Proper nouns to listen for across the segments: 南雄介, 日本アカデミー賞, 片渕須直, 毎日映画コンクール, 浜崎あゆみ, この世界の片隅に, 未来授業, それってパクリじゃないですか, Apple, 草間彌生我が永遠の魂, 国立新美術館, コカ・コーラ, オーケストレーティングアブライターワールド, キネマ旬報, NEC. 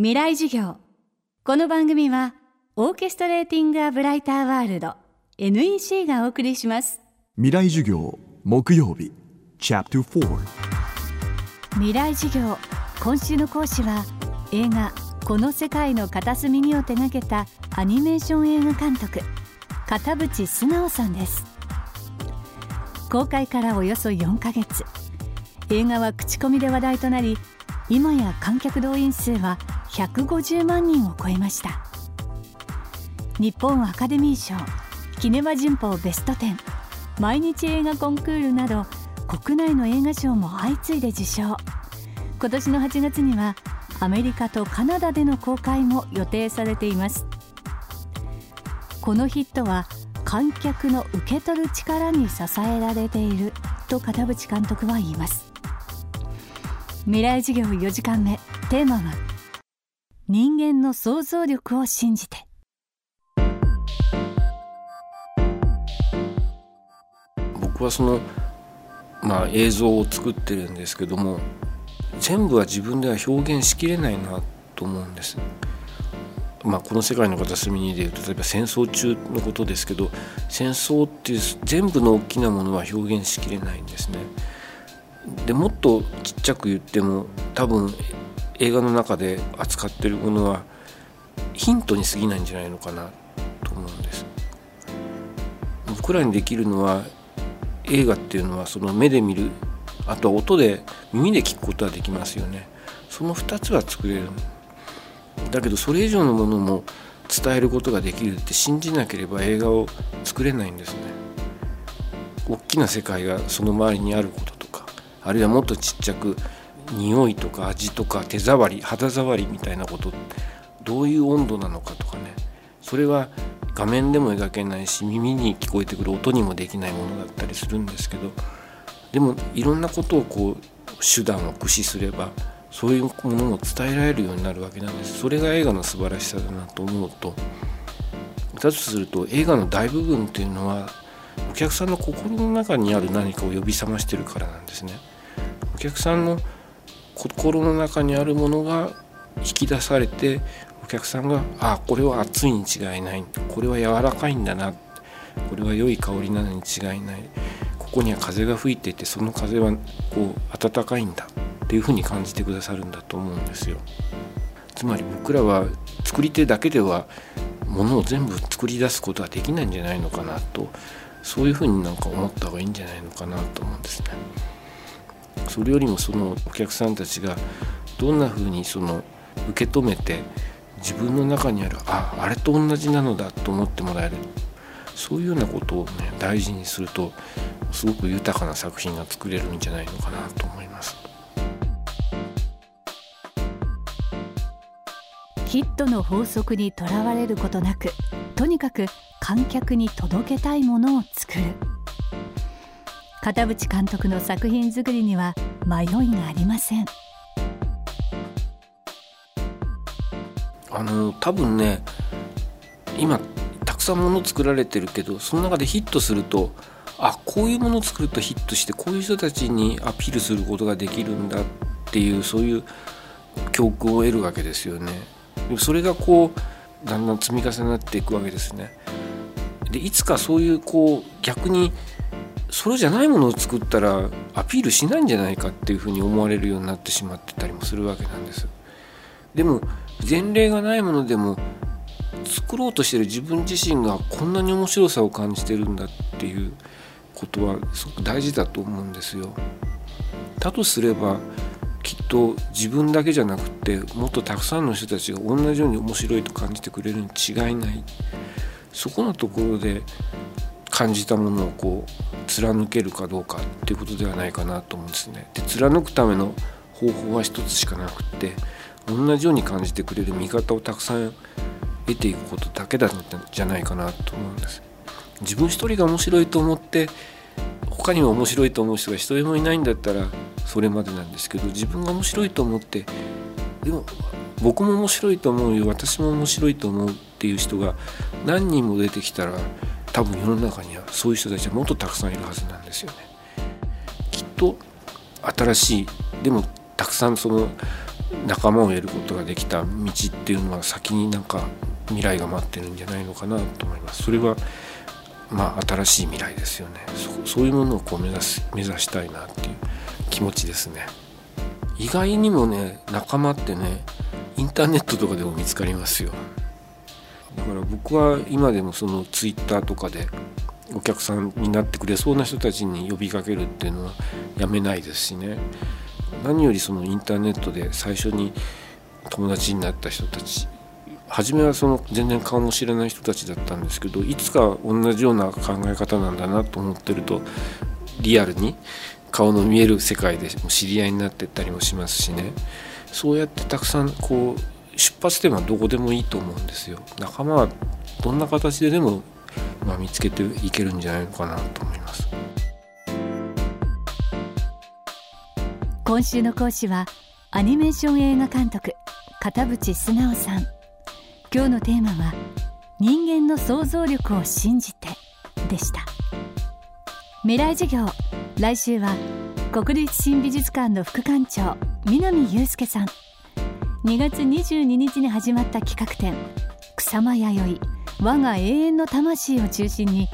未来授業。この番組はオーケストレーティングアブライターワールド NEC がお送りします。未来授業木曜日チャプター4、未来授業。今週の講師は映画この世界の片隅にを手掛けたアニメーション映画監督片渕須直さんです。公開からおよそ4ヶ月、映画は口コミで話題となり、今や観客動員数は150万人を超えました。日本アカデミー賞、キネマ旬報ベスト10、毎日映画コンクールなど国内の映画賞も相次いで受賞。今年の8月にはアメリカとカナダでの公開も予定されています。このヒットは観客の受け取る力に支えられていると片渕監督は言います。未来授業4時間目、テーマは人間の想像力を信じて。僕は映像を作ってるんですけども、全部は自分では表現しきれないなと思うんです。この世界の片隅にでいうと、例えば戦争中のことですけど、戦争っていう全部の大きなものは表現しきれないんですね。でもっとちっちゃく言っても、多分映画の中で扱ってるものはヒントに過ぎないんじゃないのかなと思うんです。僕らにできるのは、映画っていうのはその目で見る、あとは音で耳で聞くことはできますよね。その2つは作れる。だけどそれ以上のものも伝えることができるって信じなければ映画を作れないんですね。大きな世界がその周りにあることとか、あるいはもっとちっちゃく匂いとか味とか手触り、肌触りみたいなこと、どういう温度なのかとかね、それは画面でも描けないし、耳に聞こえてくる音にもできないものだったりするんですけど、でもいろんなことを手段を駆使すればそういうものを伝えられるようになるわけなんです。それが映画の素晴らしさだなと思うと、だとすると映画の大部分っていうのは、お客さんの心の中にある何かを呼び覚ましてるからなんですね。お客さんの心の中にあるものが引き出されて、お客さんがこれは熱いに違いない、これは柔らかいんだな、これは良い香りなのに違いない、ここには風が吹いていてその風は暖かいんだっていうふうに感じてくださるんだと思うんですよ。つまり僕らは作り手だけではものを全部作り出すことはできないんじゃないのかなと、そういうふうに思った方がいいんじゃないのかなと思うんですね。それよりもお客さんたちがどんなふうに受け止めて、自分の中にあるあれと同じなのだと思ってもらえる、そういうようなことをね、大事にするとすごく豊かな作品が作れるんじゃないのかなと思います。ヒットの法則にとらわれることなく、とにかく観客に届けたいものを作る。片渕監督の作品作りには迷いがありません。多分ね、今たくさんもの作られてるけど、その中でヒットすると、こういうものを作るとヒットして、こういう人たちにアピールすることができるんだっていう、そういう教訓を得るわけですよね。でもそれがだんだん積み重なっていくわけですね。でいつかそういう逆にそれじゃないものを作ったらアピールしないんじゃないかっていうふうに思われるようになってしまってたりもするわけなんです。でも前例がないものでも、作ろうとしている自分自身がこんなに面白さを感じてるんだっていうことはすごく大事だと思うんですよ。だとすればきっと自分だけじゃなくて、もっとたくさんの人たちが同じように面白いと感じてくれるに違いない。そこのところで感じたものを貫けるかどうかっていうことではないかなと思うんですね。で貫くための方法は一つしかなくて、同じように感じてくれる見方をたくさん得ていくことだけだったんじゃないかなと思うんです。自分一人が面白いと思って、他にも面白いと思う人が一人もいないんだったらそれまでなんですけど、自分が面白いと思って、でも僕も面白いと思うよ、私も面白いと思うっていう人が何人も出てきたら、多分世の中にはそういう人たちはもっとたくさんいるはずなんですよね。きっと新しい、でもたくさん仲間を得ることができた道っていうのは先になんか未来が待ってるんじゃないのかなと思います。それはまあ新しい未来ですよね。そういうものをこう目指したいなっていう気持ちですね。意外にもね、仲間ってね、インターネットとかでも見つかりますよ。だから僕は今でもそのツイッターとかでお客さんになってくれそうな人たちに呼びかけるっていうのはやめないですしね。何よりそのインターネットで最初に友達になった人たち、初めはその全然顔も知らない人たちだったんですけど、いつか同じような考え方なんだなと思ってると、リアルに顔の見える世界で知り合いになっていったりもしますしね。そうやってたくさんこう出発点はどこでもいいと思うんですよ。仲間はどんな形ででも見つけていけるんじゃないのかなと思います。今週の講師はアニメーション映画監督片渕素直さん。今日のテーマは人間の想像力を信じてでした。未来授業、来週は国立新美術館の副館長南雄介さん。2月22日に始まった企画展、草間彌生我が永遠の魂を中心に、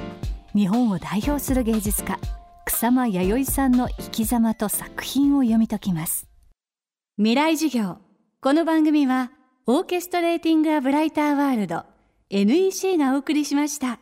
日本を代表する芸術家草間彌生さんの生き様と作品を読み解きます。未来授業。この番組はオーケストレーティングアブライターワールド NEC がお送りしました。